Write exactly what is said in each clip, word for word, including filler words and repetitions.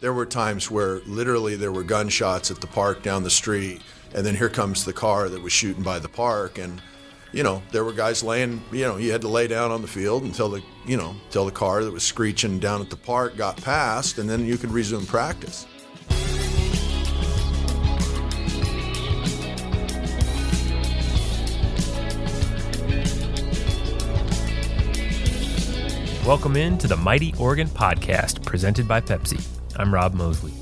There were times where literally there were gunshots at the park down the street, and then here comes the car that was shooting by the park. And, you know, there were guys laying, you know, you had to lay down on the field until the, you know, until the car that was screeching down at the park got past, and then you could resume practice. Welcome in to the Mighty Oregon Podcast, presented by Pepsi. I'm Rob Mosley.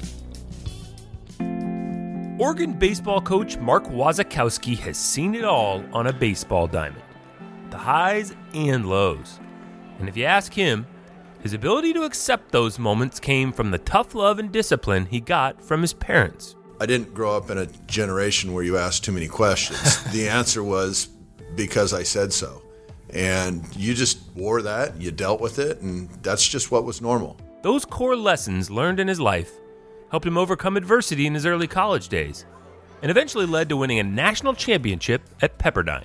Oregon baseball coach Mark Wasikowski has seen it all on a baseball diamond, the highs and lows. And if you ask him, his ability to accept those moments came from the tough love and discipline he got from his parents. I didn't grow up in a generation where you asked too many questions. The answer was, because I said so. And you just wore that, you dealt with it, and that's just what was normal. Those core lessons learned in his life helped him overcome adversity in his early college days, and eventually led to winning a national championship at Pepperdine.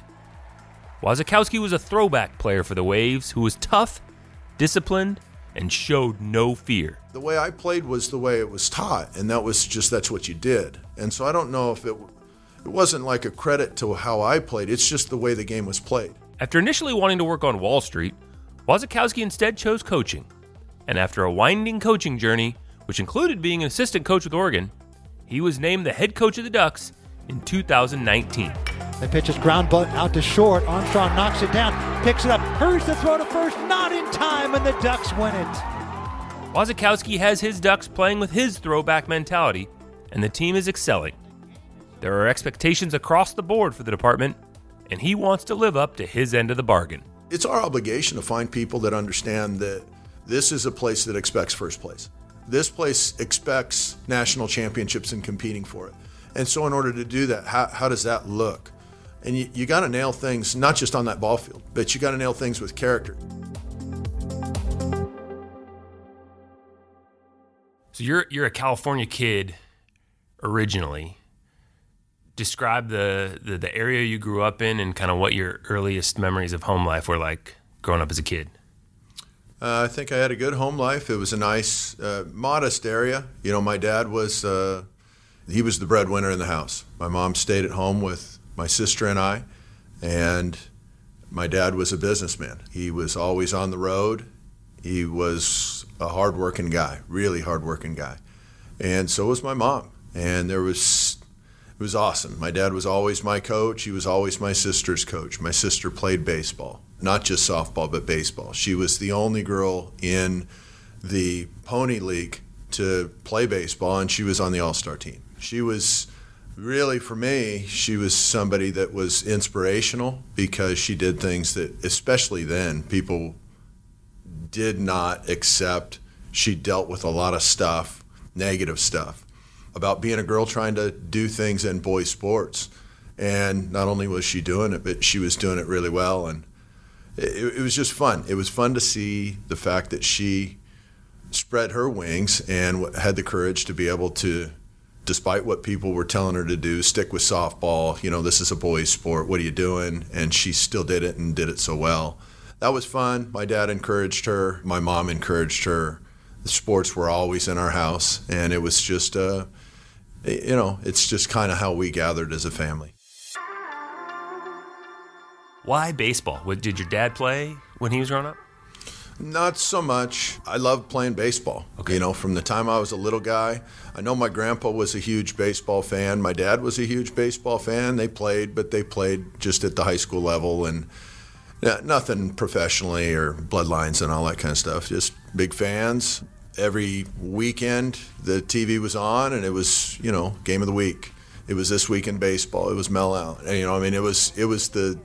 Wasikowski was a throwback player for the Waves who was tough, disciplined, and showed no fear. The way I played was the way it was taught, and that was just, that's what you did. And so I don't know if it, it wasn't like a credit to how I played, it's just the way the game was played. After initially wanting to work on Wall Street, Wasikowski instead chose coaching. And after a winding coaching journey, which included being an assistant coach with Oregon, he was named the head coach of the Ducks in two thousand nineteen. The pitch is ground ball out to short. Armstrong knocks it down, picks it up, hurries to throw to first, not in time, and the Ducks win it. Wasikowski has his Ducks playing with his throwback mentality, and the team is excelling. There are expectations across the board for the department, and he wants to live up to his end of the bargain. It's our obligation to find people that understand that this is a place that expects first place. This place expects national championships and competing for it. And so in order to do that, how, how does that look? And you, you got to nail things, not just on that ball field, but you got to nail things with character. So you're you're a California kid originally. Describe the, the, the area you grew up in and kind of what your earliest memories of home life were like growing up as a kid. Uh, I think I had a good home life. It was a nice, uh, modest area. You know, my dad was, uh, he was the breadwinner in the house. My mom stayed at home with my sister and I, and my dad was a businessman. He was always on the road. He was a hardworking guy, really hardworking guy. And so was my mom. And there was It was awesome. My dad was always my coach. He was always my sister's coach. My sister played baseball, not just softball, but baseball. She was the only girl in the Pony League to play baseball, and she was on the All-Star team. She was really, for me, she was somebody that was inspirational because she did things that, especially then, people did not accept. She dealt with a lot of stuff, negative stuff, about being a girl trying to do things in boys' sports. And not only was she doing it, but she was doing it really well. And it, it was just fun. It was fun to see the fact that she spread her wings and had the courage to be able to despite what people were telling her to do, stick with softball, you know, this is a boys' sport, what are you doing? And she still did it and did it so well. That was fun. My dad encouraged her. My mom encouraged her. The sports were always in our house, and it was just, uh, you know, it's just kind of how we gathered as a family. Why baseball? What, did your dad play when he was growing up? Not so much. I loved playing baseball. Okay. You know, from the time I was a little guy, I know my grandpa was a huge baseball fan. My dad was a huge baseball fan. They played, but they played just at the high school level and nothing professionally or bloodlines and all that kind of stuff. Just big fans. Every weekend, the T V was on, and it was, you know, game of the week. It was This Week in Baseball. It was Mel Allen. You know, I mean, it was it was the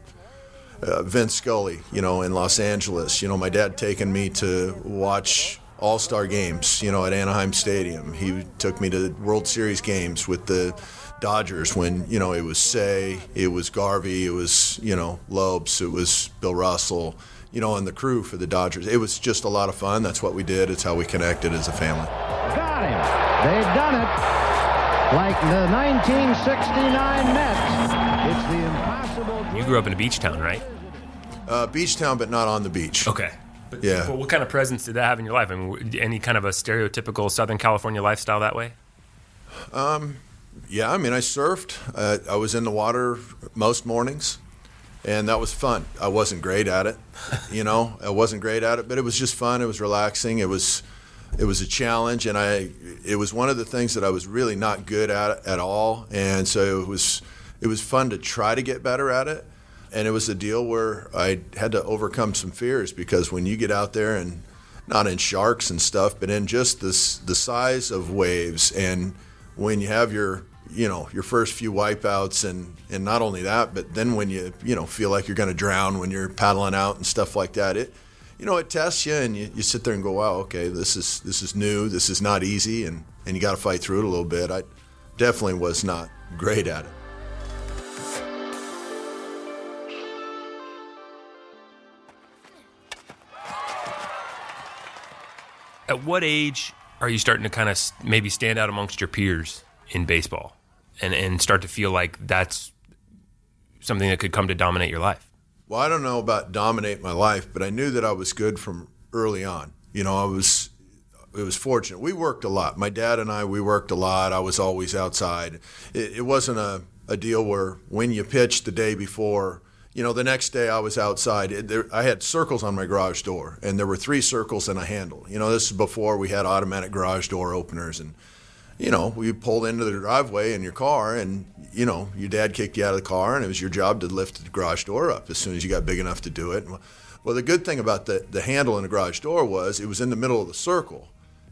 uh, Vince Scully, you know, in Los Angeles. You know, my dad taking me to watch All-Star games, you know, at Anaheim Stadium. He took me to World Series games with the Dodgers when, you know, it was Say, it was Garvey, it was, you know, Lopes, it was Bill Russell, you know, and the crew for the Dodgers. It was just a lot of fun. That's what we did. It's how we connected as a family. Got him. They've done it. Like the nineteen sixty-nine Mets. It's the impossible... You grew up in a beach town, right? Uh, beach town, but not on the beach. Okay. But, yeah. Well, what kind of presence did that have in your life? I mean, any kind of a stereotypical Southern California lifestyle that way? Um... Yeah, I mean, I surfed. Uh, I was in the water most mornings, and that was fun. I wasn't great at it, you know. I wasn't great at it, but it was just fun. It was relaxing. It was, it was a challenge, and I. It was one of the things that I was really not good at at all, and so it was, it was fun to try to get better at it, and it was a deal where I had to overcome some fears because when you get out there and not in sharks and stuff, but in just this the size of waves and. When you have your, you know, your first few wipeouts and, and not only that, but then when you, you know, feel like you're going to drown when you're paddling out and stuff like that, it, you know, it tests you and you, you sit there and go, wow, okay, this is, this is new. This is not easy. And, and you got to fight through it a little bit. I definitely was not great at it. At what age are you starting to kind of maybe stand out amongst your peers in baseball and, and start to feel like that's something that could come to dominate your life? Well, I don't know about dominate my life, but I knew that I was good from early on. You know, I was it was fortunate. We worked a lot. My dad and I, we worked a lot. I was always outside. It, it wasn't a, a deal where when you pitched the day before, you know, the next day I was outside. It, there, I had circles on my garage door, and there were three circles and a handle. You know, this is before we had automatic garage door openers. And, you know, we pulled into the driveway in your car, and, you know, your dad kicked you out of the car, and it was your job to lift the garage door up as soon as you got big enough to do it. And, well, the good thing about the, the handle in the garage door was it was in the middle of the circle.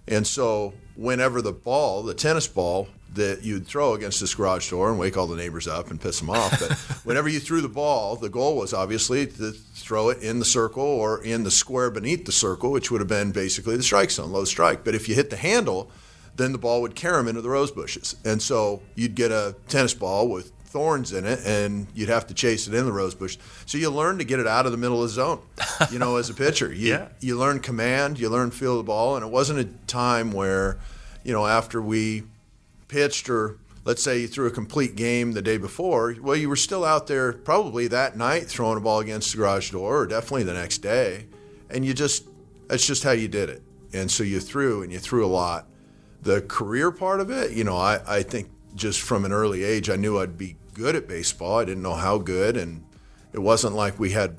And so whenever the ball, the tennis ball, that you'd throw against this garage door and wake all the neighbors up and piss them off. But whenever you threw the ball, the goal was obviously to throw it in the circle or in the square beneath the circle, which would have been basically the strike zone, low strike. But if you hit the handle, then the ball would carry them into the rose bushes. And so you'd get a tennis ball with thorns in it, and you'd have to chase it in the rose bush. So you learn to get it out of the middle of the zone, you know, as a pitcher. You, yeah. you learn command, you learn feel the ball, and it wasn't a time where, you know, after we – pitched or let's say you threw a complete game the day before, well, you were still out there probably that night throwing a ball against the garage door or definitely the next day. And you just, that's just how you did it. And so you threw and you threw a lot. The career part of it, you know, I, I think just from an early age, I knew I'd be good at baseball. I didn't know how good. And it wasn't like we had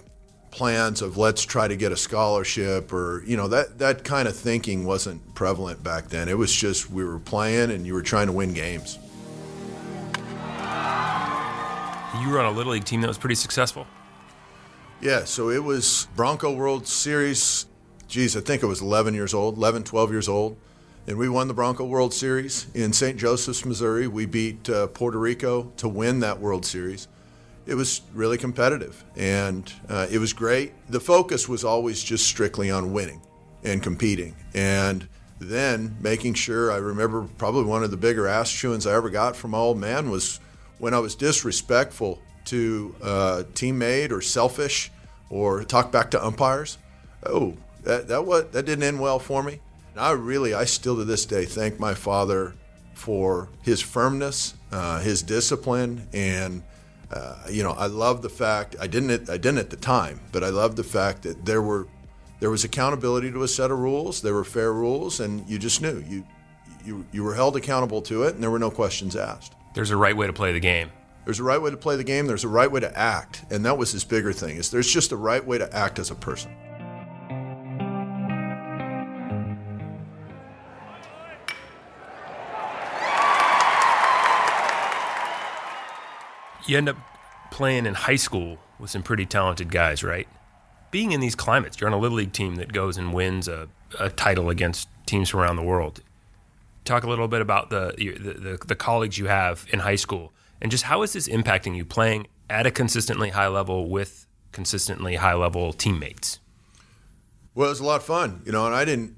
plans of let's try to get a scholarship or, you know, that that kind of thinking wasn't prevalent back then. It was just we were playing and you were trying to win games. You were on a Little League team that was pretty successful. Yeah, so it was Bronco World Series. Geez, I think it was eleven years old, eleven, twelve years old. And we won the Bronco World Series in Saint Joseph's, Missouri. We beat uh, Puerto Rico to win that World Series. It was really competitive, and uh, it was great. The focus was always just strictly on winning and competing, and then making sure, I remember probably one of the bigger ass chewings I ever got from my old man was when I was disrespectful to a teammate or selfish or talk back to umpires. Oh, that that, was, that didn't end well for me. And I really, I still to this day thank my father for his firmness, uh, his discipline, and uh, you know, I love the fact I didn't I didn't at the time, but I love the fact that there were there was accountability to a set of rules. There were fair rules, and you just knew you you you were held accountable to it, and there were no questions asked. There's a right way to play the game. There's a right way to play the game. There's a right way to act, and that was his bigger thing. Is there's just a right way to act as a person. You end up playing in high school with some pretty talented guys, right? Being in these climates, you're on a Little League team that goes and wins a, a title against teams from around the world. Talk a little bit about the, the, the, the colleagues you have in high school, and just how is this impacting you playing at a consistently high level with consistently high level teammates? Well, it was a lot of fun, you know, and I didn't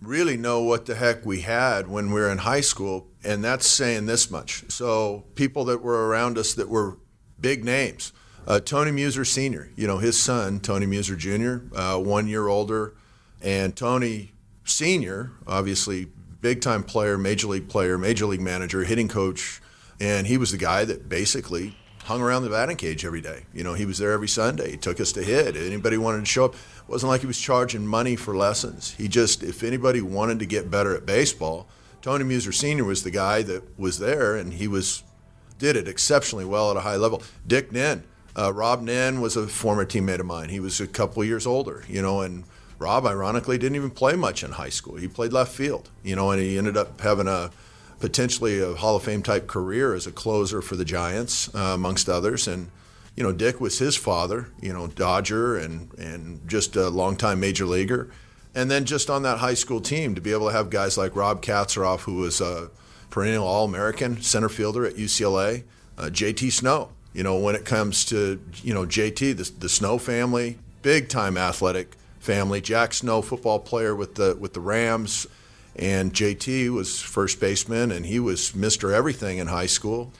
really know what the heck we had when we were in high school, and that's saying this much. So people that were around us that were big names, uh, Tony Muser Senior, you know, his son, Tony Muser Junior, uh, one year older, and Tony Senior, obviously big time player, major league player, major league manager, hitting coach, and he was the guy that basically hung around the batting cage every day. You know, he was there every Sunday. He took us to hit. Anybody wanted to show up. It wasn't like he was charging money for lessons. He just, if anybody wanted to get better at baseball, Tony Muser Senior was the guy that was there, and he was did it exceptionally well at a high level. Dick Nen, uh, Rob Nen was a former teammate of mine. He was a couple years older, you know, and Rob, ironically, didn't even play much in high school. He played left field, you know, and he ended up having a potentially a Hall of Fame type career as a closer for the Giants, uh, amongst others. And, you know, Dick was his father, you know, Dodger and, and just a longtime major leaguer. And then just on that high school team to be able to have guys like Rob Katsaroff, who was a perennial All-American center fielder at U C L A, uh, J T. Snow, you know, when it comes to, you know, J T, the, the Snow family, big time athletic family, Jack Snow, football player with the, with the Rams. And J T was first baseman, and he was Mister Everything in high school.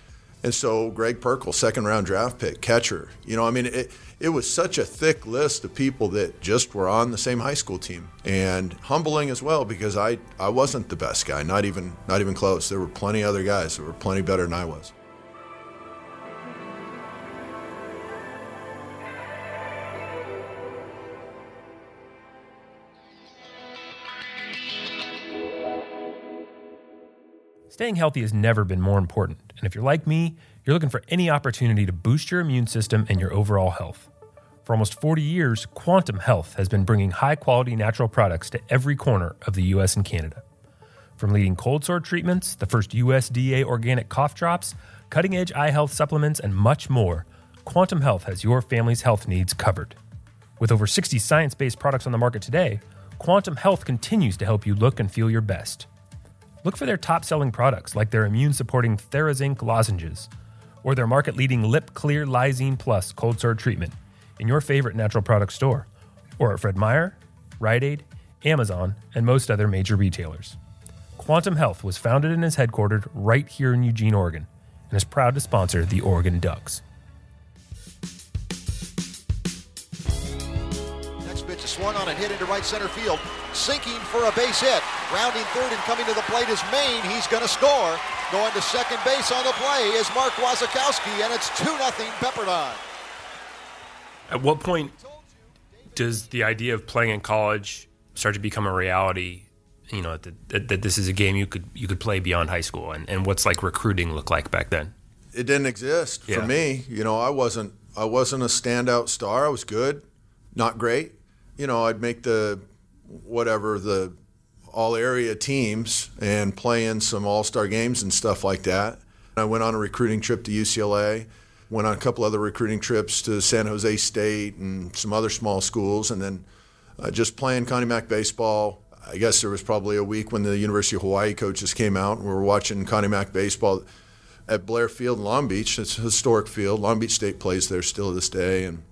And so Greg Perkle, second-round draft pick, catcher. You know, I mean, it, it was such a thick list of people that just were on the same high school team. And humbling as well, because I, I wasn't the best guy, not even not even close. There were plenty of other guys that were plenty better than I was. Staying healthy has never been more important, and if you're like me, you're looking for any opportunity to boost your immune system and your overall health. For almost forty years, Quantum Health has been bringing high-quality natural products to every corner of the U S and Canada. From leading cold sore treatments, the first U S D A organic cough drops, cutting-edge eye health supplements, and much more, Quantum Health has your family's health needs covered. With over sixty science-based products on the market today, Quantum Health continues to help you look and feel your best. Look for their top-selling products like their immune-supporting TheraZinc lozenges or their market-leading Lip Clear Lysine Plus cold sore treatment in your favorite natural product store or at Fred Meyer, Rite Aid, Amazon, and most other major retailers. Quantum Health was founded and is headquartered right here in Eugene, Oregon, and is proud to sponsor the Oregon Ducks. One on a hit into right center field, sinking for a base hit, rounding third and coming to the plate is Maine. He's going to score. Going to second base on the play is Mark Wasikowski, and it's two nothing Pepperdine. At what point does the idea of playing in college start to become a reality, you know, that, that this is a game you could you could play beyond high school, and, and what's like recruiting look like back then? It didn't exist yeah. for me. You know, I wasn't I wasn't a standout star. I was good, not great. You know, I'd make the whatever the all-area teams and play in some all-star games and stuff like that. I went on a recruiting trip to U C L A, went on a couple other recruiting trips to San Jose State and some other small schools, and then uh, just playing Connie Mack baseball. I guess there was probably a week when the University of Hawaii coaches came out and we were watching Connie Mack baseball at Blair Field in Long Beach. It's a historic field. Long Beach State plays there still to this day, and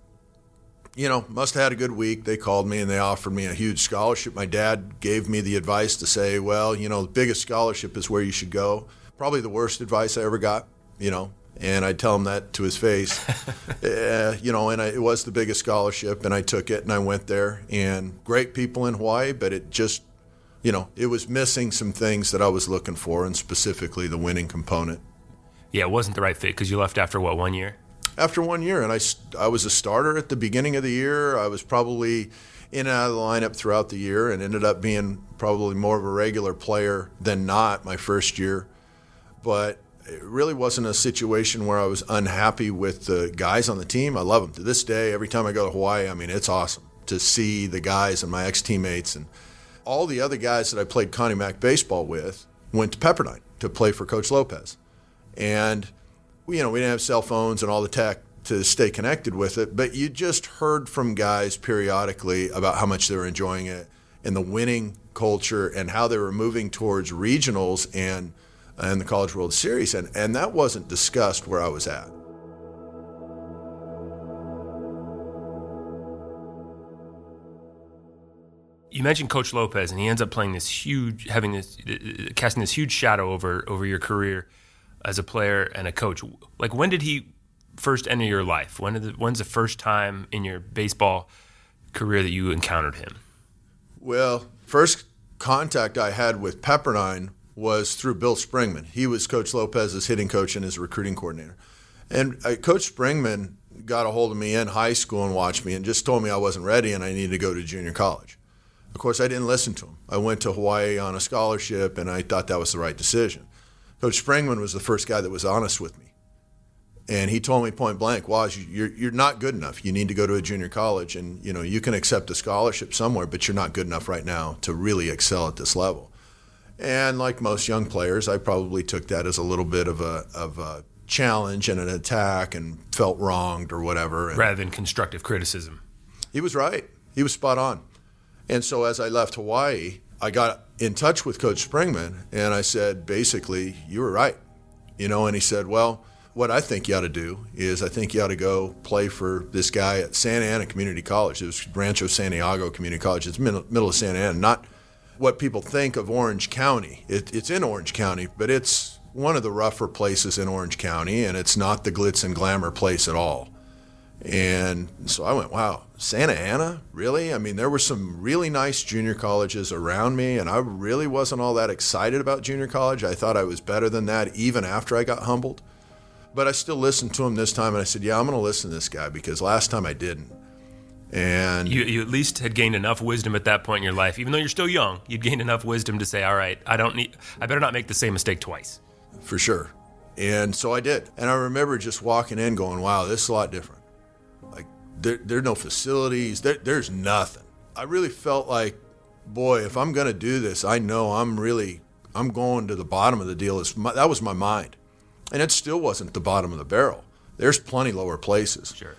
you know, must have had a good week. They called me and they offered me a huge scholarship. My dad gave me the advice to say, well, you know, the biggest scholarship is where you should go. Probably the worst advice I ever got, you know, and I tell him that to his face. uh, you know, and I, it was the biggest scholarship, and I took it and I went there. And great people in Hawaii, but it just you know, it was missing some things that I was looking for, and specifically the winning component. Yeah, it wasn't the right fit because you left after, what, one year? After one year, and I, I was a starter at the beginning of the year. I was probably in and out of the lineup throughout the year and ended up being probably more of a regular player than not my first year. But it really wasn't a situation where I was unhappy with the guys on the team. I love them. To this day, every time I go to Hawaii, I mean, it's awesome to see the guys and my ex-teammates. And all the other guys that I played Connie Mack baseball with went to Pepperdine to play for Coach Lopez. And we, you know, we didn't have cell phones and all the tech to stay connected with it, but you just heard from guys periodically about how much they were enjoying it and the winning culture and how they were moving towards regionals and and the College World Series, and, and that wasn't discussed where I was at. You mentioned Coach Lopez, and he ends up playing this huge, having this, casting this huge shadow over over your career as a player and a coach. Like, when did he first enter your life? When did the, when's the first time in your baseball career that you encountered him? Well, first contact I had with Pepperdine was through Bill Springman. He was Coach Lopez's hitting coach and his recruiting coordinator. And uh, Coach Springman got a hold of me in high school and watched me and just told me I wasn't ready and I needed to go to junior college. Of course, I didn't listen to him. I went to Hawaii on a scholarship, and I thought that was the right decision. Coach Springman was the first guy that was honest with me. And he told me point blank, Waz, you're, you're not good enough. You need to go to a junior college, and you know you can accept a scholarship somewhere, but you're not good enough right now to really excel at this level. And like most young players, I probably took that as a little bit of a, of a challenge and an attack and felt wronged or whatever. And rather than constructive criticism. He was right. He was spot on. And so as I left Hawaii, I got in touch with Coach Springman, and I said, basically, you were right. You know, and he said, well, what I think you ought to do is I think you ought to go play for this guy at Santa Ana Community College. It was Rancho Santiago Community College. It's middle, middle of Santa Ana, not what people think of Orange County. It, it's in Orange County, but it's one of the rougher places in Orange County, and it's not the glitz and glamour place at all. And so I went, wow, Santa Ana? Really? I mean, there were some really nice junior colleges around me, and I really wasn't all that excited about junior college. I thought I was better than that even after I got humbled. But I still listened to him this time, and I said, yeah, I'm going to listen to this guy because last time I didn't. And you, you at least had gained enough wisdom at that point in your life. Even though you're still young, you'd gained enough wisdom to say, all right, I don't need, I better not make the same mistake twice. For sure. And so I did. And I remember just walking in going, wow, this is a lot different. There, there are no facilities. There, there's nothing. I really felt like, boy, if I'm going to do this, I know I'm really, I'm going to the bottom of the deal. It's my, that was my mind. And it still wasn't the bottom of the barrel. There's plenty lower places. Sure.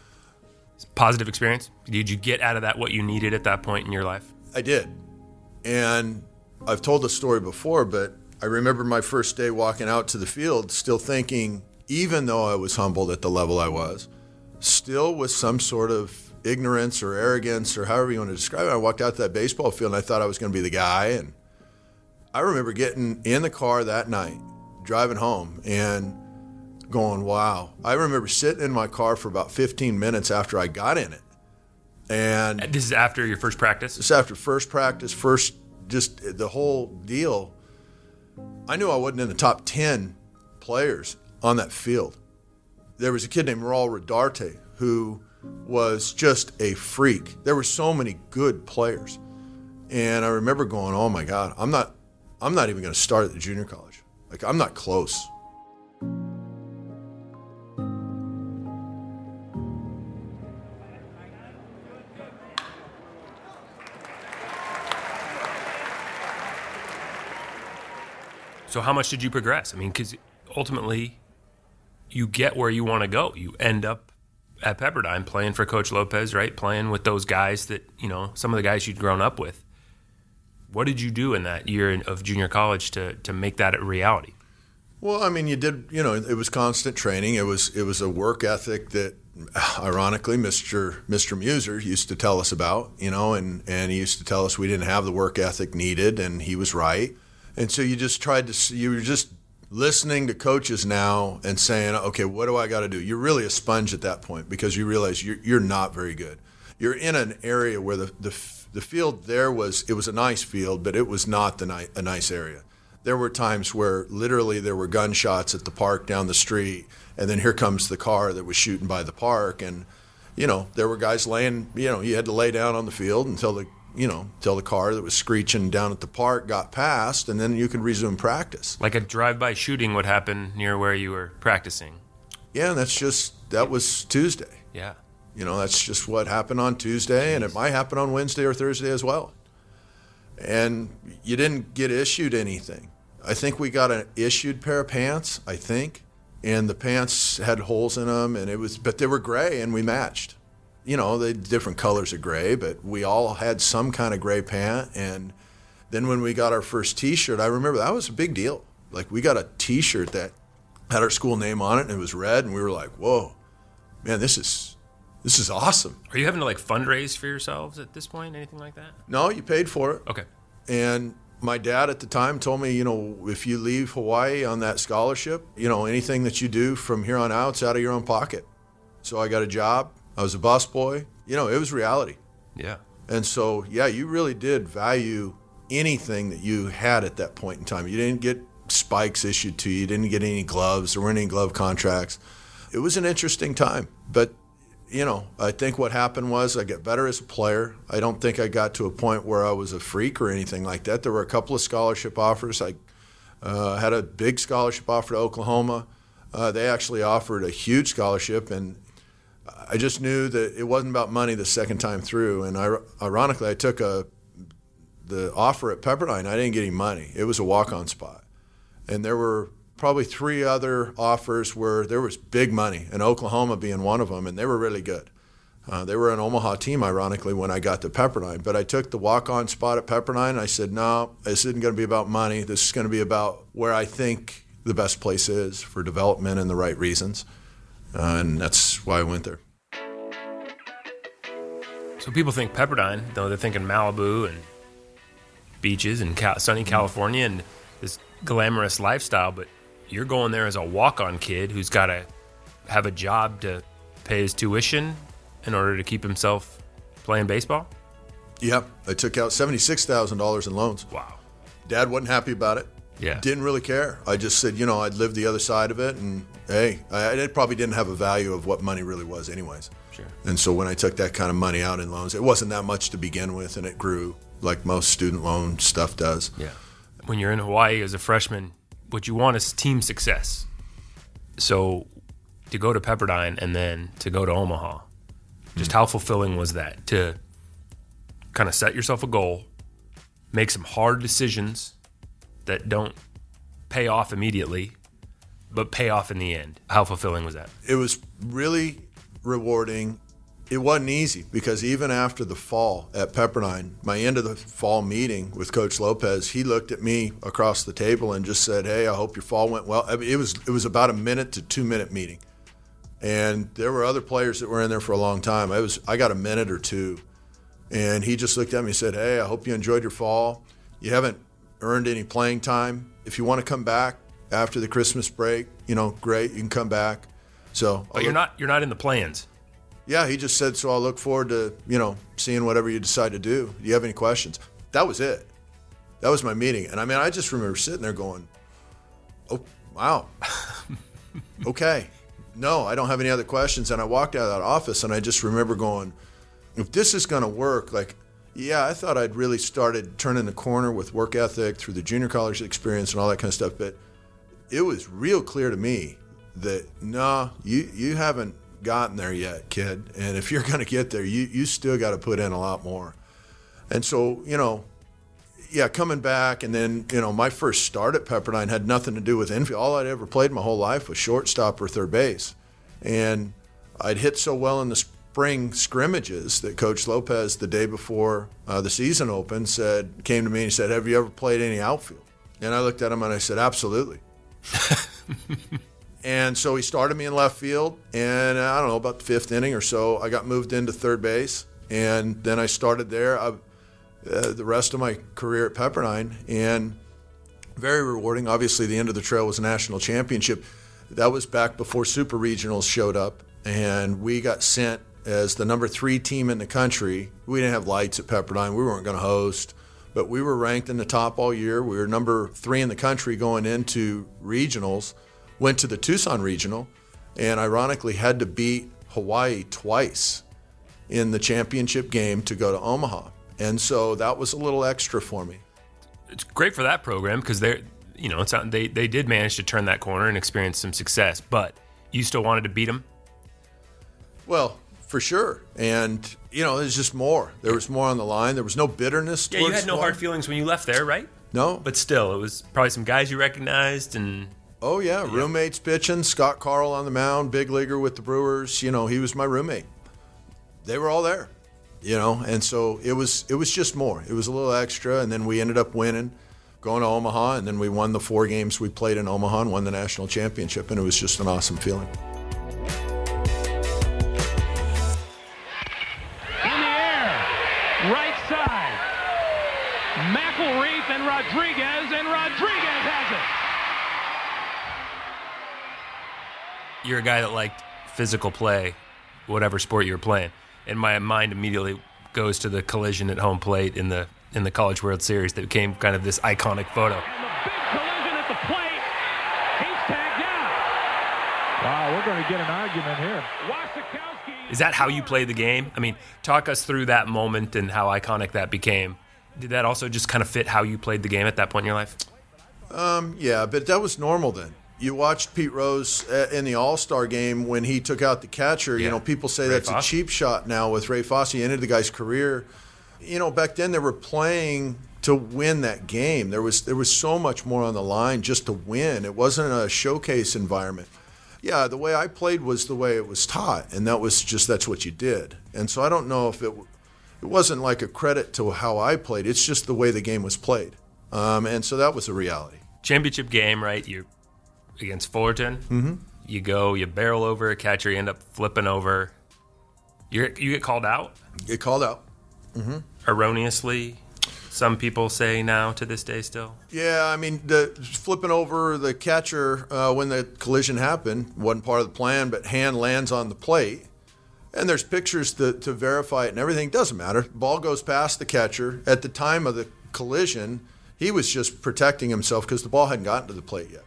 It's a positive experience. Did you get out of that what you needed at that point in your life? I did. And I've told the story before, but I remember my first day walking out to the field still thinking, even though I was humbled at the level I was, still with some sort of ignorance or arrogance or however you want to describe it, I walked out to that baseball field and I thought I was going to be the guy. And I remember getting in the car that night, driving home and going, wow. I remember sitting in my car for about fifteen minutes after I got in it. And this is after your first practice? This is after first practice, first, just the whole deal. I knew I wasn't in the top ten players on that field. There was a kid named Raul Rodarte who was just a freak. There were so many good players. And I remember going, oh my God, I'm not I'm not even going to start at the junior college. Like, I'm not close. So how much did you progress? I mean, because ultimately, you get where you want to go. You end up at Pepperdine playing for Coach Lopez, right? Playing with those guys that, you know, some of the guys you'd grown up with. What did you do in that year of junior college to to make that a reality? Well, I mean, you did, you know, it was constant training. It was it was a work ethic that, ironically, Mister Mister Muser used to tell us about, you know, and, and he used to tell us we didn't have the work ethic needed, and he was right. And so you just tried to, you were just listening to coaches now and saying, okay, what do I got to do? You're really a sponge at that point because you realize you're, you're not very good. You're in an area where the, the the field there was, it was a nice field, but it was not the ni- a nice area. There were times where literally there were gunshots at the park down the street, and then here comes the car that was shooting by the park. And, you know, there were guys laying, you know, you had to lay down on the field until the, you know, until the car that was screeching down at the park got past, and then you could resume practice. Like a drive-by shooting would happen near where you were practicing. Yeah, and that's just, that was Tuesday. Yeah. You know, that's just what happened on Tuesday, and it might happen on Wednesday or Thursday as well. And you didn't get issued anything. I think we got an issued pair of pants, I think, and the pants had holes in them, and it was, but they were gray, and we matched. You know, they different colors of gray, but we all had some kind of gray pant. And then when we got our first T-shirt, I remember that was a big deal. Like, we got a T-shirt that had our school name on it, and it was red, and we were like, whoa, man, this is... This is awesome. Are you having to, like, fundraise for yourselves at this point, anything like that? No, you paid for it. Okay. And my dad at the time told me, you know, if you leave Hawaii on that scholarship, you know, anything that you do from here on out is out of your own pocket. So I got a job. I was a busboy. You know, it was reality. Yeah. And so, yeah, you really did value anything that you had at that point in time. You didn't get spikes issued to you. You didn't get any gloves. There weren't any glove contracts. It was an interesting time, but... You know, I think what happened was I got better as a player. I don't think I got to a point where I was a freak or anything like that. There were a couple of scholarship offers. I uh, had a big scholarship offer to Oklahoma. Uh, they actually offered a huge scholarship, and I just knew that it wasn't about money the second time through. And I, ironically, I took a the offer at Pepperdine. I didn't get any money. It was a walk-on spot. And there were probably three other offers where there was big money, and Oklahoma being one of them, and they were really good. Uh, they were an Omaha team, ironically, when I got to Pepperdine. But I took the walk-on spot at Pepperdine, and I said, no, this isn't going to be about money. This is going to be about where I think the best place is for development and the right reasons. Uh, and that's why I went there. So people think Pepperdine, though they're thinking Malibu and beaches and ca- sunny California and this glamorous lifestyle, but you're going there as a walk-on kid who's got to have a job to pay his tuition in order to keep himself playing baseball? Yep. I took out seventy-six thousand dollars in loans. Wow. Dad wasn't happy about it. Yeah. Didn't really care. I just said, you know, I'd lived the other side of it, and, hey, I, I probably didn't have a value of what money really was anyways. Sure. And so when I took that kind of money out in loans, it wasn't that much to begin with, and it grew like most student loan stuff does. Yeah. When you're in Hawaii as a freshman, what you want is team success. So to go to Pepperdine and then to go to Omaha, just mm-hmm. how fulfilling was that to kind of set yourself a goal, make some hard decisions that don't pay off immediately, but pay off in the end? How fulfilling was that? It was really rewarding. It wasn't easy because even after the fall at Pepperdine, my end of the fall meeting with Coach Lopez, he looked at me across the table and just said, hey, I hope your fall went well. I mean, it was it was about a minute to two minute meeting. And there were other players that were in there for a long time. I was I got a minute or two. And he just looked at me and said, hey, I hope you enjoyed your fall. You haven't earned any playing time. If you want to come back after the Christmas break, you know, great, you can come back. So But I'll you're look- not you're not in the plans. Yeah, he just said, so I'll look forward to, you know, seeing whatever you decide to do. Do you have any questions? That was it. That was my meeting. And, I mean, I just remember sitting there going, oh, wow, okay. No, I don't have any other questions. And I walked out of that office, and I just remember going, if this is going to work, like, yeah, I thought I'd really started turning the corner with work ethic through the junior college experience and all that kind of stuff. But it was real clear to me that, no, you, you haven't gotten there yet, kid, and if you're going to get there, you you still got to put in a lot more. And so, you know, yeah, coming back, and then, you know, my first start at Pepperdine had nothing to do with infield. All I'd ever played my whole life was shortstop or third base, and I'd hit so well in the spring scrimmages that Coach Lopez, the day before uh, the season opened, said came to me and said, have you ever played any outfield? And I looked at him and I said, absolutely. And so he started me in left field, and I don't know, about the fifth inning or so, I got moved into third base, and then I started there I, uh, the rest of my career at Pepperdine, and very rewarding. Obviously, the end of the trail was a national championship. That was back before super regionals showed up, and we got sent as the number three team in the country. We didn't have lights at Pepperdine. We weren't going to host, but we were ranked in the top all year. We were number three in the country going into regionals, went to the Tucson regional, and ironically had to beat Hawaii twice in the championship game to go to Omaha. And so that was a little extra for me. It's great for that program because they're, you know, it's not, they they did manage to turn that corner and experience some success, but you still wanted to beat them? Well, for sure. And, you know, there's just more. There was more on the line. There was no bitterness. Yeah, you had no one. Hard feelings when you left there, right? No. But still, it was probably some guys you recognized and... Oh, yeah, yeah. Roommates bitching. Scott Carl on the mound, big leaguer with the Brewers. You know, he was my roommate. They were all there, you know, and so it was it was just more. It was a little extra, and then we ended up winning, going to Omaha, and then we won the four games we played in Omaha and won the national championship, and it was just an awesome feeling. In the air, right side, McElreath and Rodriguez, and Rodriguez has it. You're a guy that liked physical play, whatever sport you were playing. And my mind immediately goes to the collision at home plate in the in the College World Series that became kind of this iconic photo. And the big collision at the plate. He's tagged out. Wow, we're going to get an argument here. Wasikowski. Is that how you played the game? I mean, talk us through that moment and how iconic that became. Did that also just kind of fit how you played the game at that point in your life? Um, yeah, but that was normal then. You watched Pete Rose in the All-Star game when he took out the catcher. Yeah. You know, people say Ray that's Fosse. A cheap shot now with Ray Fosse. He ended the guy's career. You know, back then they were playing to win that game. There was there was so much more on the line just to win. It wasn't a showcase environment. Yeah, the way I played was the way it was taught, and that was just that's what you did. And so I don't know if it it wasn't like a credit to how I played. It's just the way the game was played. Um, and so that was a reality. Championship game, right? You're against Fullerton, mm-hmm. You go, you barrel over a catcher, you end up flipping over. You're, you get called out? Get called out. Mm-hmm. Erroneously, some people say now to this day still. Yeah, I mean, the flipping over the catcher uh, when the collision happened wasn't part of the plan, but hand lands on the plate. And there's pictures to, to verify it and everything. Doesn't matter. Ball goes past the catcher. At the time of the collision, he was just protecting himself because the ball hadn't gotten to the plate yet.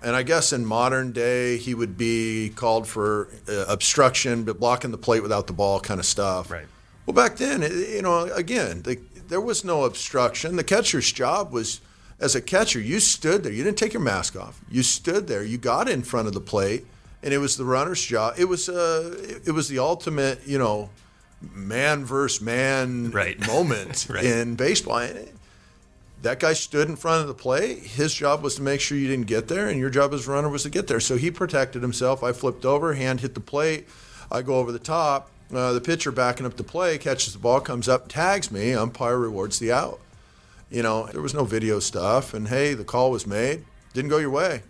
And I guess in modern day, he would be called for uh, obstruction, but blocking the plate without the ball kind of stuff. Right. Well, back then, you know, again, the, there was no obstruction. The catcher's job was, as a catcher, you stood there. You didn't take your mask off. You stood there. You got in front of the plate, and it was the runner's job. It was uh, it, it was the ultimate, you know, man versus man right. moment right. in baseball. And, that guy stood in front of the plate. His job was to make sure you didn't get there, and your job as a runner was to get there. So he protected himself. I flipped over, hand hit the plate. I go over the top. Uh, the pitcher backing up the play, catches the ball, comes up, tags me. Umpire rewards the out. You know, there was no video stuff. And, hey, the call was made. Didn't go your way.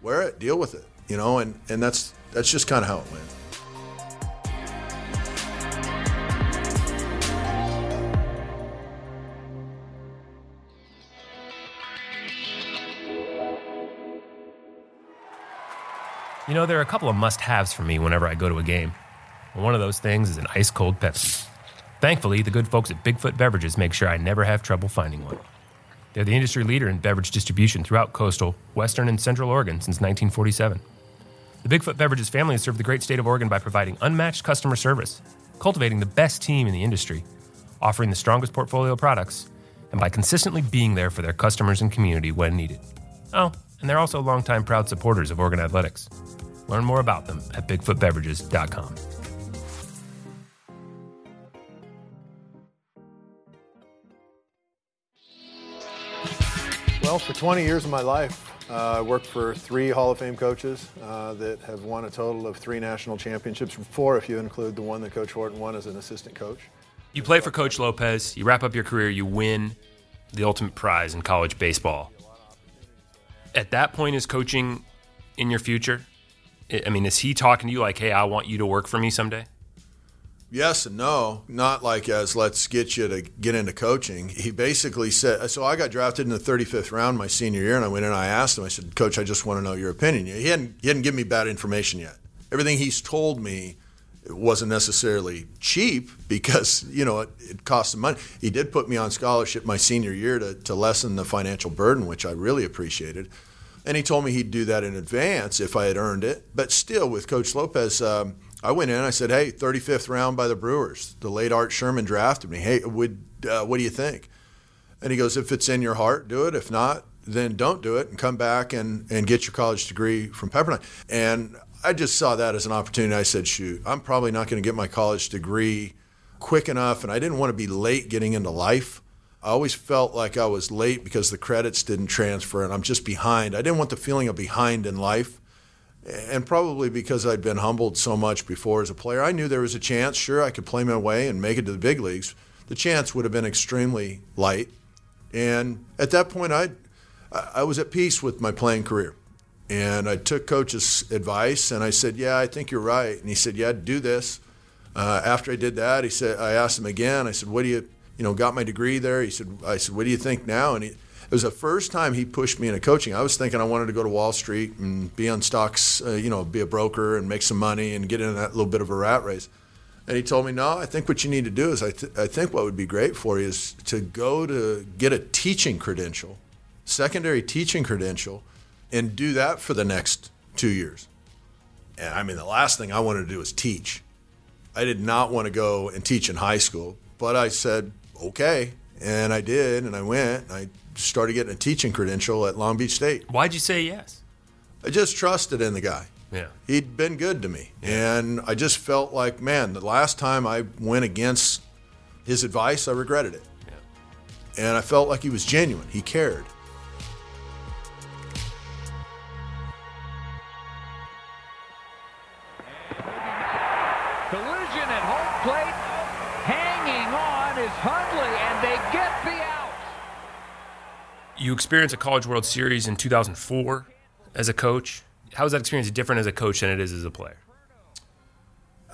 Wear it. Deal with it. You know, and, and that's that's just kind of how it went. You know, there are a couple of must-haves for me whenever I go to a game. One of those things is an ice-cold Pepsi. Thankfully, the good folks at Bigfoot Beverages make sure I never have trouble finding one. They're the industry leader in beverage distribution throughout coastal, western, and central Oregon since nineteen forty-seven. The Bigfoot Beverages family has served the great state of Oregon by providing unmatched customer service, cultivating the best team in the industry, offering the strongest portfolio of products, and by consistently being there for their customers and community when needed. Oh, and they're also longtime proud supporters of Oregon athletics. Learn more about them at bigfoot beverages dot com. Well, for twenty years of my life, uh, I worked for three Hall of Fame coaches uh, that have won a total of three national championships, four if you include the one that Coach Horton won as an assistant coach. You play for Coach Lopez, you wrap up your career, you win the ultimate prize in college baseball. At that point, is coaching in your future? I mean, is he talking to you like, hey, I want you to work for me someday? Yes and no. Not like as let's get you to get into coaching. He basically said, so I got drafted in the thirty-fifth round my senior year, and I went in and I asked him, I said, Coach, I just want to know your opinion. He hadn't, he hadn't given me bad information yet. Everything he's told me It wasn't necessarily cheap because, you know, it, it cost some money. He did put me on scholarship my senior year to, to lessen the financial burden, which I really appreciated. And he told me he'd do that in advance if I had earned it. But still, with Coach Lopez, um, I went in and I said, hey, thirty-fifth round by the Brewers. The late Art Sherman drafted me. Hey, would uh, what do you think? And he goes, if it's in your heart, do it. If not, then don't do it and come back and, and get your college degree from Pepperdine. And I just saw that as an opportunity. I said, shoot, I'm probably not going to get my college degree quick enough, and I didn't want to be late getting into life. I always felt like I was late because the credits didn't transfer and I'm just behind. I didn't want the feeling of behind in life, and probably because I'd been humbled so much before as a player. I knew there was a chance, sure, I could play my way and make it to the big leagues. The chance would have been extremely light, and at that point I I was at peace with my playing career. And I took Coach's advice, and I said, yeah, I think you're right. And he said, yeah, do this. Uh, after I did that, he said, I asked him again. I said, what do you, you know, got my degree there. He said, I said, what do you think now? And he, it was the first time he pushed me into coaching. I was thinking I wanted to go to Wall Street and be on stocks, uh, you know, be a broker and make some money and get in that little bit of a rat race. And he told me, no, I think what you need to do is I, th- I think what would be great for you is to go to get a teaching credential, secondary teaching credential, and do that for the next two years. And I mean, the last thing I wanted to do was teach. I did not want to go and teach in high school, but I said, okay. And I did, and I went, and I started getting a teaching credential at Long Beach State. Why'd you say yes? I just trusted in the guy. Yeah. He'd been good to me. Yeah. And I just felt like, man, the last time I went against his advice, I regretted it. Yeah. And I felt like he was genuine. He cared. You experienced a College World Series in two thousand four as a coach. How is that experience different as a coach than it is as a player?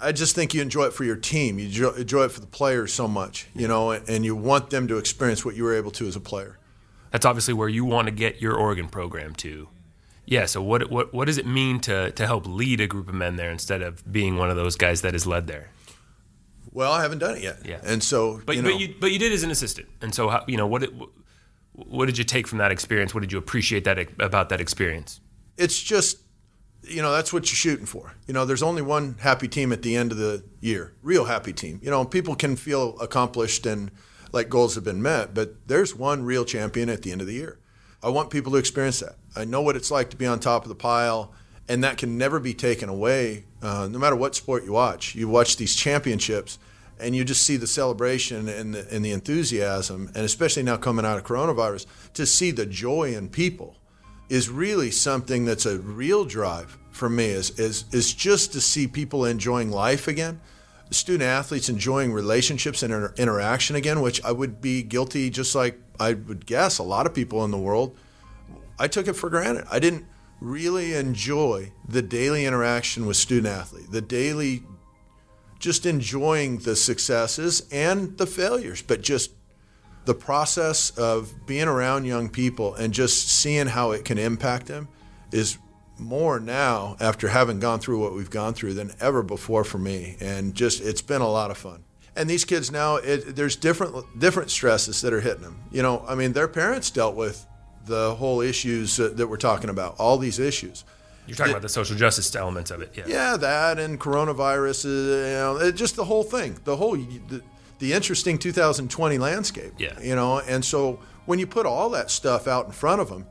I just think you enjoy it for your team. You enjoy it for the players so much, you know, and you want them to experience what you were able to as a player. That's obviously where you want to get your Oregon program to. Yeah, so what what what does it mean to to help lead a group of men there instead of being one of those guys that is led there? Well, I haven't done it yet. Yeah. And so, but you know, but you but you did as an assistant. And so, how, you know, what it, what did you take from that experience? What did you appreciate that about that experience? It's just, you know, that's what you're shooting for. You know, there's only one happy team at the end of the year, real happy team. You know, people can feel accomplished and like goals have been met, but there's one real champion at the end of the year. I want people to experience that. I know what it's like to be on top of the pile, and that can never be taken away, uh, no matter what sport you watch. You watch these championships, and you just see the celebration and the, and the enthusiasm, and especially now coming out of coronavirus, to see the joy in people is really something that's a real drive for me, is, is, is just to see people enjoying life again, student-athletes enjoying relationships and inter- interaction again, which I would be guilty, just like I would guess a lot of people in the world. I took it for granted. I didn't really enjoy the daily interaction with student-athlete, the daily just enjoying the successes and the failures, but just the process of being around young people and just seeing how it can impact them is more now, after having gone through what we've gone through, than ever before for me. And just, it's been a lot of fun. And these kids now, it, there's different different stresses that are hitting them. You know, I mean, their parents dealt with the whole issues that we're talking about, all these issues. You're talking it, about the social justice elements of it, yeah. Yeah, that and coronavirus, you know, it, just the whole thing, the whole the, the interesting two thousand twenty landscape. Yeah, you know, and so when you put all that stuff out in front of them,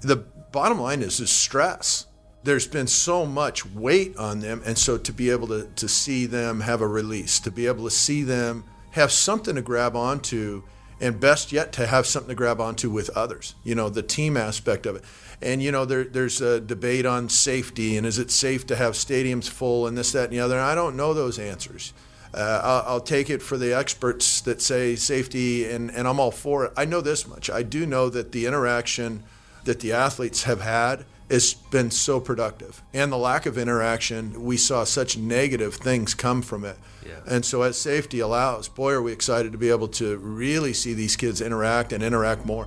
the bottom line is is stress. There's been so much weight on them, and so to be able to to see them have a release, to be able to see them have something to grab onto. And best yet, to have something to grab onto with others, you know, the team aspect of it. And, you know, there, there's a debate on safety, and is it safe to have stadiums full and this, that, and the other? And I don't know those answers. Uh, I'll, I'll take it for the experts that say safety, and, and I'm all for it. I know this much. I do know that the interaction that the athletes have had has been so productive. And the lack of interaction, we saw such negative things come from it. Yeah. And so as safety allows, boy, are we excited to be able to really see these kids interact and interact more.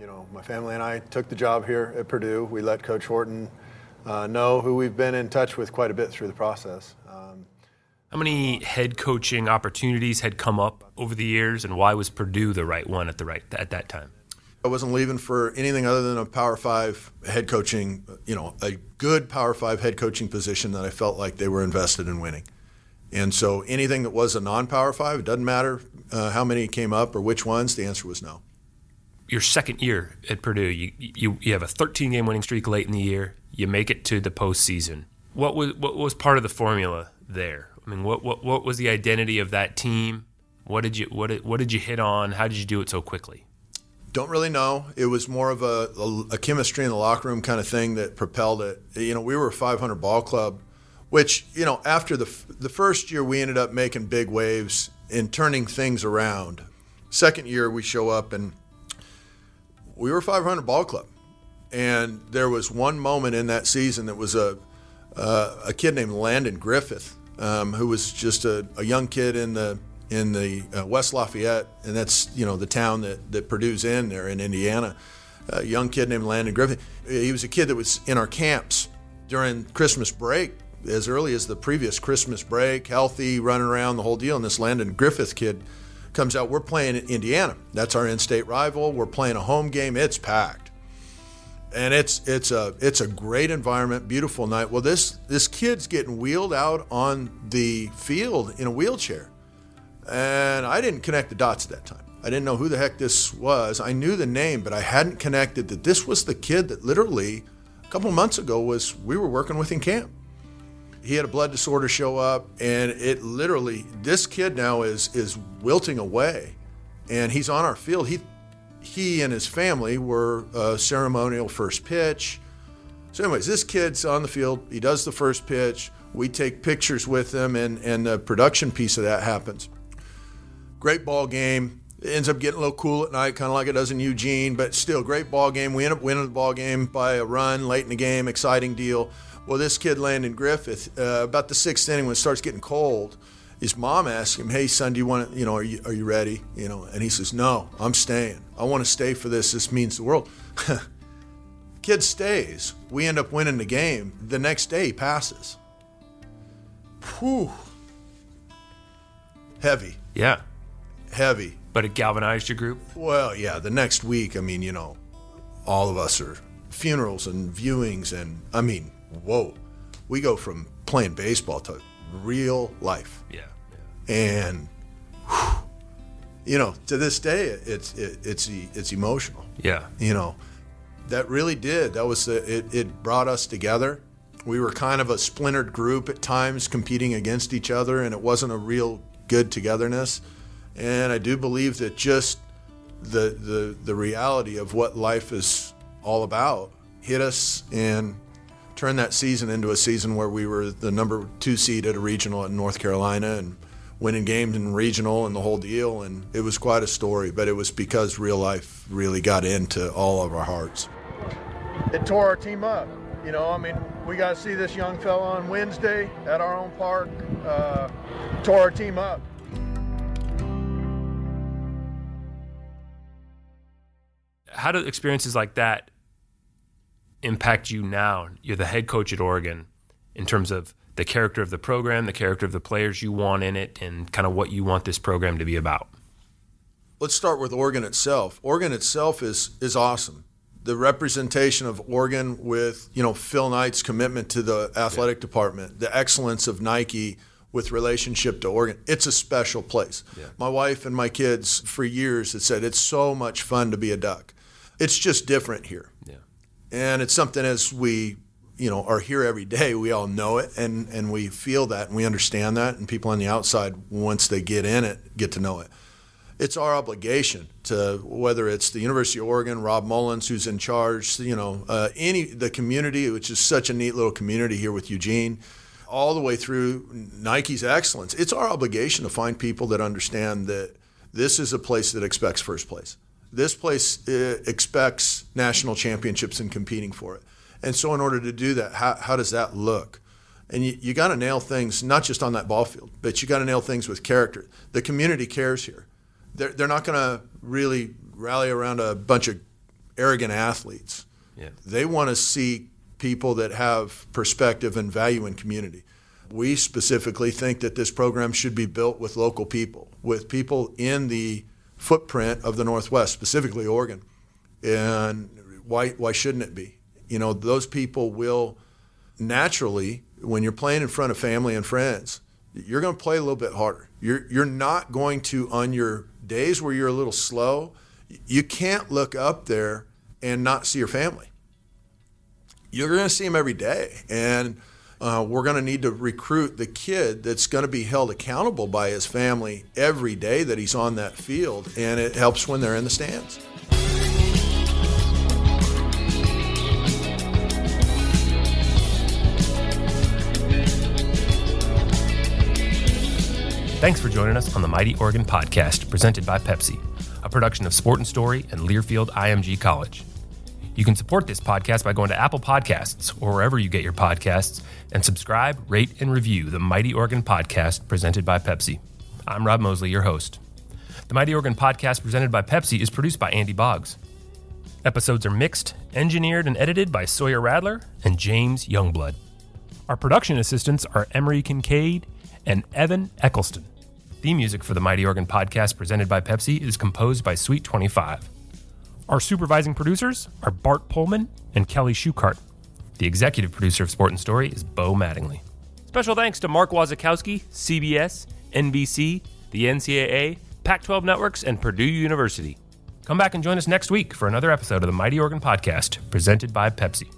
you know, my family and I took the job here at Purdue. We let Coach Horton uh, know, who we've been in touch with quite a bit through the process. Um, How many head coaching opportunities had come up over the years, and why was Purdue the right one at the right at that time? I wasn't leaving for anything other than a Power Five head coaching, you know, a good Power Five head coaching position that I felt like they were invested in winning. And so anything that was a non-Power Five, it doesn't matter uh, how many came up or which ones, the answer was no. Your second year at Purdue, you you, you have a thirteen-game winning streak late in the year. You make it to the postseason. What was what was part of the formula there? I mean, what what, what was the identity of that team? What did you what did, what did you hit on? How did you do it so quickly? Don't really know. It was more of a, a, a chemistry in the locker room kind of thing that propelled it. You know, we were a five hundred ball club, which, you know, after the the first year, we ended up making big waves and turning things around. Second year, we show up, and we were a five hundred ball club. And there was one moment in that season that was a uh, a kid named Landon Griffith, um, who was just a, a young kid in the in the uh, West Lafayette, and that's, you know, the town that, that Purdue's in there in Indiana. A young kid named Landon Griffith. He was a kid that was in our camps during Christmas break, as early as the previous Christmas break, healthy, running around, the whole deal. And this Landon Griffith kid comes out. We're playing in Indiana. That's our in-state rival. We're playing a home game. It's packed. And it's it's a it's a great environment, beautiful night. Well, this this kid's getting wheeled out on the field in a wheelchair. And I didn't connect the dots at that time. I didn't know who the heck this was. I knew the name, but I hadn't connected that this was the kid that literally a couple months ago was we were working with in camp. He had a blood disorder show up, and it literally, this kid now is is wilting away, and he's on our field. He he and his family were uh, ceremonial first pitch. So anyways, this kid's on the field. He does the first pitch. We take pictures with him, and, and the production piece of that happens. Great ball game. It ends up getting a little cool at night, kind of like it does in Eugene, but still, great ball game. We end up winning the ball game by a run late in the game, exciting deal. Well, this kid, Landon Griffith, uh, about the sixth inning when it starts getting cold, his mom asks him, hey, son, do you want to, you know, are you, are you ready? You know, and he says, no, I'm staying. I want to stay for this. This means the world. Kid stays. We end up winning the game. The next day he passes. Whew. Heavy. Yeah. Heavy. But it galvanized your group? Well, yeah. The next week, I mean, you know, all of us are funerals and viewings and, I mean, whoa, we go from playing baseball to real life. Yeah. yeah. And, whew, you know, to this day, it's it, it's it's emotional. Yeah. You know, that really did. That was, the, it, it brought us together. We were kind of a splintered group at times competing against each other, and it wasn't a real good togetherness. And I do believe that just the the, the reality of what life is all about hit us and turned that season into a season where we were the number two seed at a regional in North Carolina and winning games in regional and the whole deal. And it was quite a story, but it was because real life really got into all of our hearts. It tore our team up. You know, I mean, we got to see this young fella on Wednesday at our own park. Uh, tore our team up. How do experiences like that impact you now? You're the head coach at Oregon in terms of the character of the program, the character of the players you want in it, and kind of what you want this program to be about. Let's start with Oregon itself. Oregon itself is is awesome. The representation of Oregon with, you know, Phil Knight's commitment to the athletic yeah. department, the excellence of Nike with relationship to Oregon, it's a special place. Yeah. My wife and my kids for years had said it's so much fun to be a Duck. It's just different here. Yeah. And it's something as we, you know, are here every day, we all know it and, and we feel that and we understand that. And people on the outside, once they get in it, get to know it. It's our obligation to, whether it's the University of Oregon, Rob Mullins, who's in charge, you know, uh, any the community, which is such a neat little community here with Eugene, all the way through Nike's excellence. It's our obligation to find people that understand that this is a place that expects first place. This place uh, expects national championships and competing for it. And so in order to do that, how, how does that look? And you, you got to nail things, not just on that ball field, but you got to nail things with character. The community cares here. They're, they're not going to really rally around a bunch of arrogant athletes. Yeah. They want to see people that have perspective and value in community. We specifically think that this program should be built with local people, with people in the footprint of the Northwest, specifically Oregon. And why why shouldn't it be? You know, those people will naturally, when you're playing in front of family and friends, you're going to play a little bit harder. You're you're not going to, on your days where you're a little slow, you can't look up there and not see your family. You're going to see them every day. And uh, we're going to need to recruit the kid that's going to be held accountable by his family every day that he's on that field. And it helps when they're in the stands. Thanks for joining us on the Mighty Oregon Podcast, presented by Pepsi, a production of Sport and Story and Learfield I M G College. You can support this podcast by going to Apple Podcasts or wherever you get your podcasts and subscribe, rate, and review the Mighty Oregon Podcast, presented by Pepsi. I'm Rob Mosley, your host. The Mighty Oregon Podcast, presented by Pepsi, is produced by Andy Boggs. Episodes are mixed, engineered, and edited by Sawyer Radler and James Youngblood. Our production assistants are Emery Kincaid and Evan Eccleston. The music for the Mighty Oregon Podcast, presented by Pepsi, is composed by Sweet twenty-five. Our supervising producers are Bart Pullman and Kelly Schuchart. The executive producer of Sport and Story is Bo Mattingly. Special thanks to Mark Wasikowski, C B S, N B C, the N C double A, Pac twelve Networks, and Purdue University. Come back and join us next week for another episode of the Mighty Oregon Podcast, presented by Pepsi.